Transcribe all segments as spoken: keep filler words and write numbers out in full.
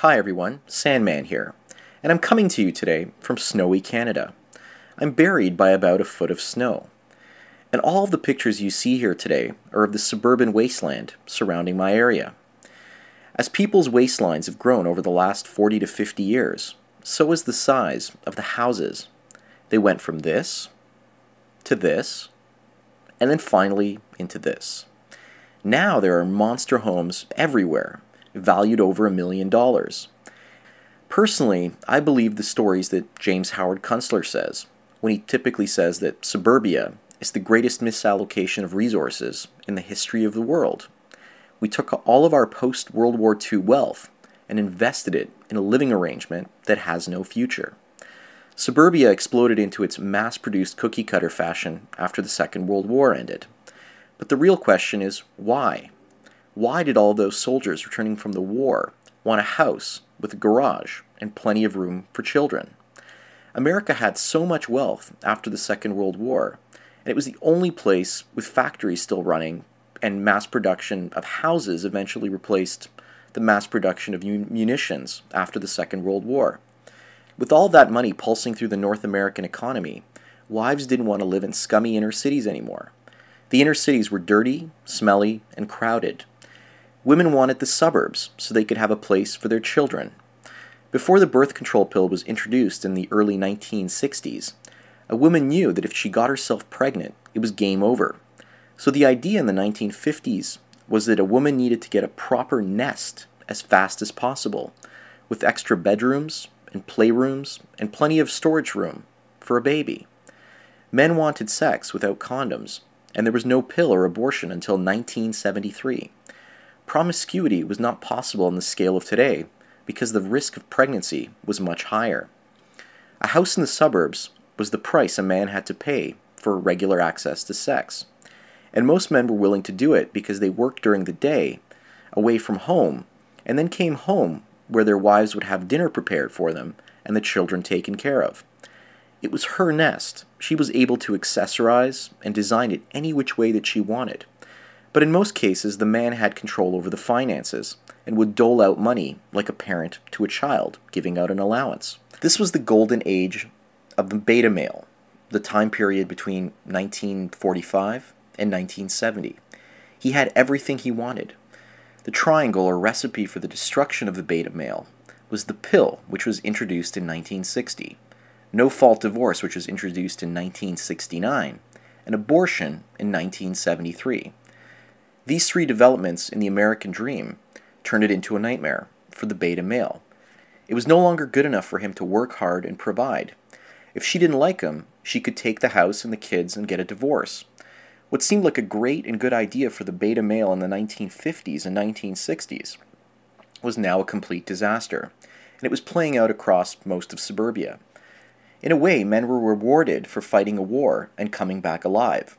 Hi everyone, Sandman here, and I'm coming to you today from snowy Canada. I'm buried by about a foot of snow, and all of the pictures you see here today are of the suburban wasteland surrounding my area. As people's waistlines have grown over the last forty to fifty years, so has the size of the houses. They went from this, to this, and then finally into this. Now there are monster homes everywhere, valued over a million dollars. Personally, I believe the stories that James Howard Kunstler says, when he typically says that suburbia is the greatest misallocation of resources in the history of the world. We took all of our post-World War Two wealth and invested it in a living arrangement that has no future. Suburbia exploded into its mass-produced cookie-cutter fashion after the Second World War ended. But the real question is, why? Why did all those soldiers returning from the war want a house with a garage and plenty of room for children? America had so much wealth after the Second World War, and it was the only place with factories still running, and mass production of houses eventually replaced the mass production of munitions after the Second World War. With all that money pulsing through the North American economy, wives didn't want to live in scummy inner cities anymore. The inner cities were dirty, smelly, and crowded. Women wanted the suburbs so they could have a place for their children. Before the birth control pill was introduced in the early nineteen sixties, a woman knew that if she got herself pregnant, it was game over. So the idea in the nineteen fifties was that a woman needed to get a proper nest as fast as possible, with extra bedrooms and playrooms and plenty of storage room for a baby. Men wanted sex without condoms, and there was no pill or abortion until nineteen seventy-three. Promiscuity was not possible on the scale of today because the risk of pregnancy was much higher. A house in the suburbs was the price a man had to pay for regular access to sex. And most men were willing to do it because they worked during the day, away from home, and then came home where their wives would have dinner prepared for them and the children taken care of. It was her nest. She was able to accessorize and design it any which way that she wanted. But in most cases, the man had control over the finances and would dole out money like a parent to a child, giving out an allowance. This was the golden age of the beta male, the time period between nineteen forty-five and nineteen seventy. He had everything he wanted. The triangle or recipe for the destruction of the beta male was the pill, which was introduced in nineteen sixty, no-fault divorce, which was introduced in nineteen sixty-nine, and abortion in nineteen seventy-three. These three developments in the American dream turned it into a nightmare for the beta male. It was no longer good enough for him to work hard and provide. If she didn't like him, she could take the house and the kids and get a divorce. What seemed like a great and good idea for the beta male in the nineteen fifties and nineteen sixties was now a complete disaster, and it was playing out across most of suburbia. In a way, men were rewarded for fighting a war and coming back alive.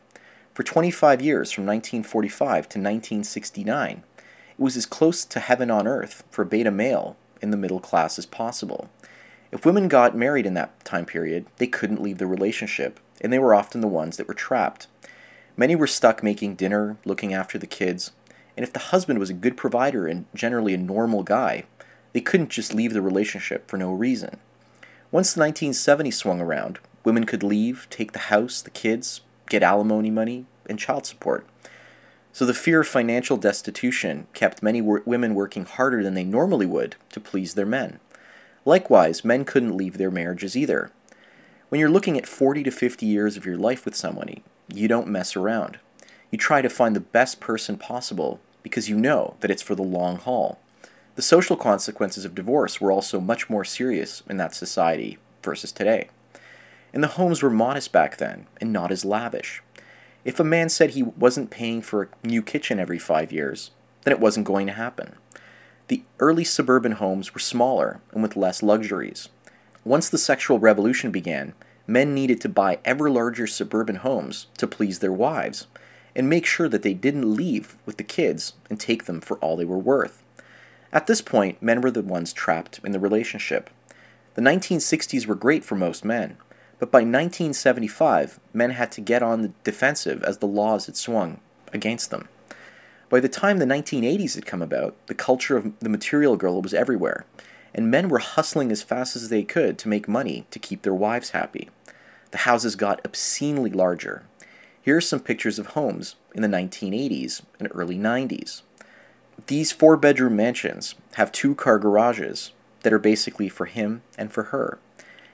For twenty-five years, from nineteen forty-five to nineteen sixty-nine, it was as close to heaven on earth for a beta male in the middle class as possible. If women got married in that time period, they couldn't leave the relationship, and they were often the ones that were trapped. Many were stuck making dinner, looking after the kids, and if the husband was a good provider and generally a normal guy, they couldn't just leave the relationship for no reason. Once the nineteen seventies swung around, women could leave, take the house, the kids, get alimony money, and child support. So the fear of financial destitution kept many wor- women working harder than they normally would to please their men. Likewise, men couldn't leave their marriages either. When you're looking at forty to fifty years of your life with somebody, you don't mess around. You try to find the best person possible because you know that it's for the long haul. The social consequences of divorce were also much more serious in that society versus today. And the homes were modest back then, and not as lavish. If a man said he wasn't paying for a new kitchen every five years, then it wasn't going to happen. The early suburban homes were smaller and with less luxuries. Once the sexual revolution began, men needed to buy ever larger suburban homes to please their wives, and make sure that they didn't leave with the kids and take them for all they were worth. At this point, men were the ones trapped in the relationship. The nineteen sixties were great for most men, but by nineteen seventy-five, men had to get on the defensive as the laws had swung against them. By the time the nineteen eighties had come about, the culture of the material girl was everywhere, and men were hustling as fast as they could to make money to keep their wives happy. The houses got obscenely larger. Here are some pictures of homes in the nineteen eighties and early nineties. These four-bedroom mansions have two-car garages that are basically for him and for her.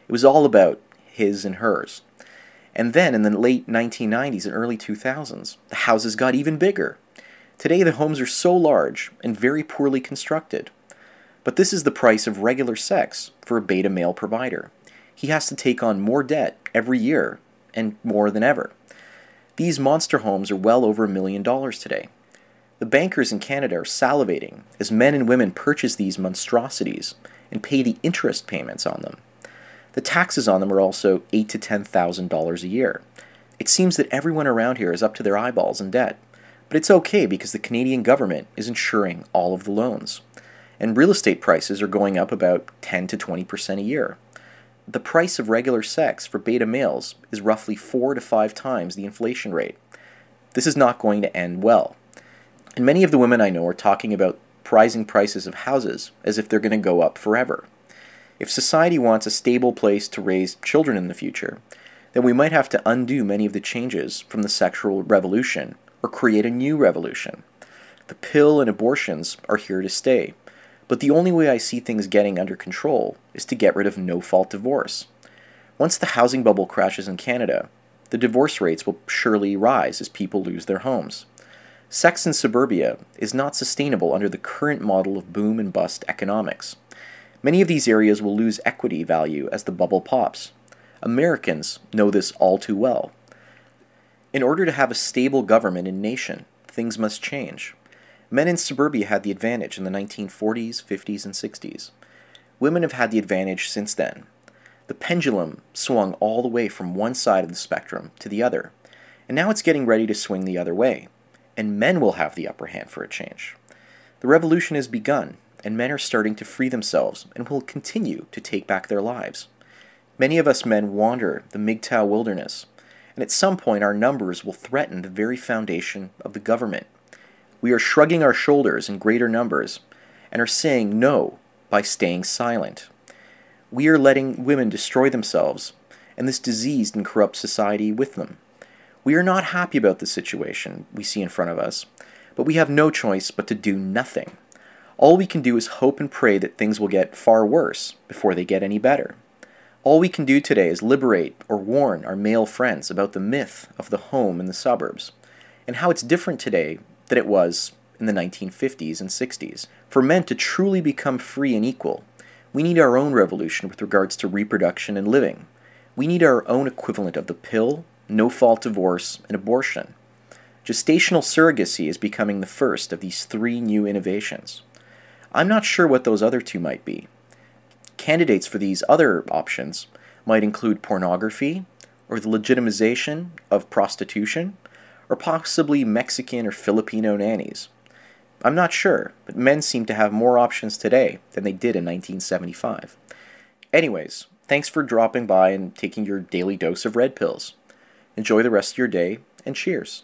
It was all about his and hers. And then in the late nineteen nineties and early two thousands, the houses got even bigger. Today the homes are so large and very poorly constructed. But this is the price of regular sex for a beta male provider. He has to take on more debt every year, and more than ever. These monster homes are well over a million dollars today. The bankers in Canada are salivating as men and women purchase these monstrosities and pay the interest payments on them. The taxes on them are also eight to ten thousand dollars a year. It seems that everyone around here is up to their eyeballs in debt, but it's okay because the Canadian government is insuring all of the loans. And real estate prices are going up about ten to twenty percent a year. The price of regular sex for beta males is roughly four to five times the inflation rate. This is not going to end well. And many of the women I know are talking about rising prices of houses as if they're going to go up forever. If society wants a stable place to raise children in the future, then we might have to undo many of the changes from the sexual revolution or create a new revolution. The pill and abortions are here to stay. But the only way I see things getting under control is to get rid of no-fault divorce. Once the housing bubble crashes in Canada, the divorce rates will surely rise as people lose their homes. Sex in suburbia is not sustainable under the current model of boom and bust economics. Many of these areas will lose equity value as the bubble pops. Americans know this all too well. In order to have a stable government and nation, things must change. Men in suburbia had the advantage in the nineteen forties, fifties, and sixties. Women have had the advantage since then. The pendulum swung all the way from one side of the spectrum to the other, and now it's getting ready to swing the other way, and men will have the upper hand for a change. The revolution has begun, and men are starting to free themselves and will continue to take back their lives. Many of us men wander the M G T O W wilderness, and at some point our numbers will threaten the very foundation of the government. We are shrugging our shoulders in greater numbers and are saying no by staying silent. We are letting women destroy themselves and this diseased and corrupt society with them. We are not happy about the situation we see in front of us, but we have no choice but to do nothing. All we can do is hope and pray that things will get far worse before they get any better. All we can do today is liberate or warn our male friends about the myth of the home in the suburbs and how it's different today than it was in the nineteen fifties and sixties. For men to truly become free and equal, we need our own revolution with regards to reproduction and living. We need our own equivalent of the pill, no-fault divorce, and abortion. Gestational surrogacy is becoming the first of these three new innovations. I'm not sure what those other two might be. Candidates for these other options might include pornography, or the legitimization of prostitution, or possibly Mexican or Filipino nannies. I'm not sure, but men seem to have more options today than they did in nineteen seventy-five. Anyways, thanks for dropping by and taking your daily dose of red pills. Enjoy the rest of your day, and cheers.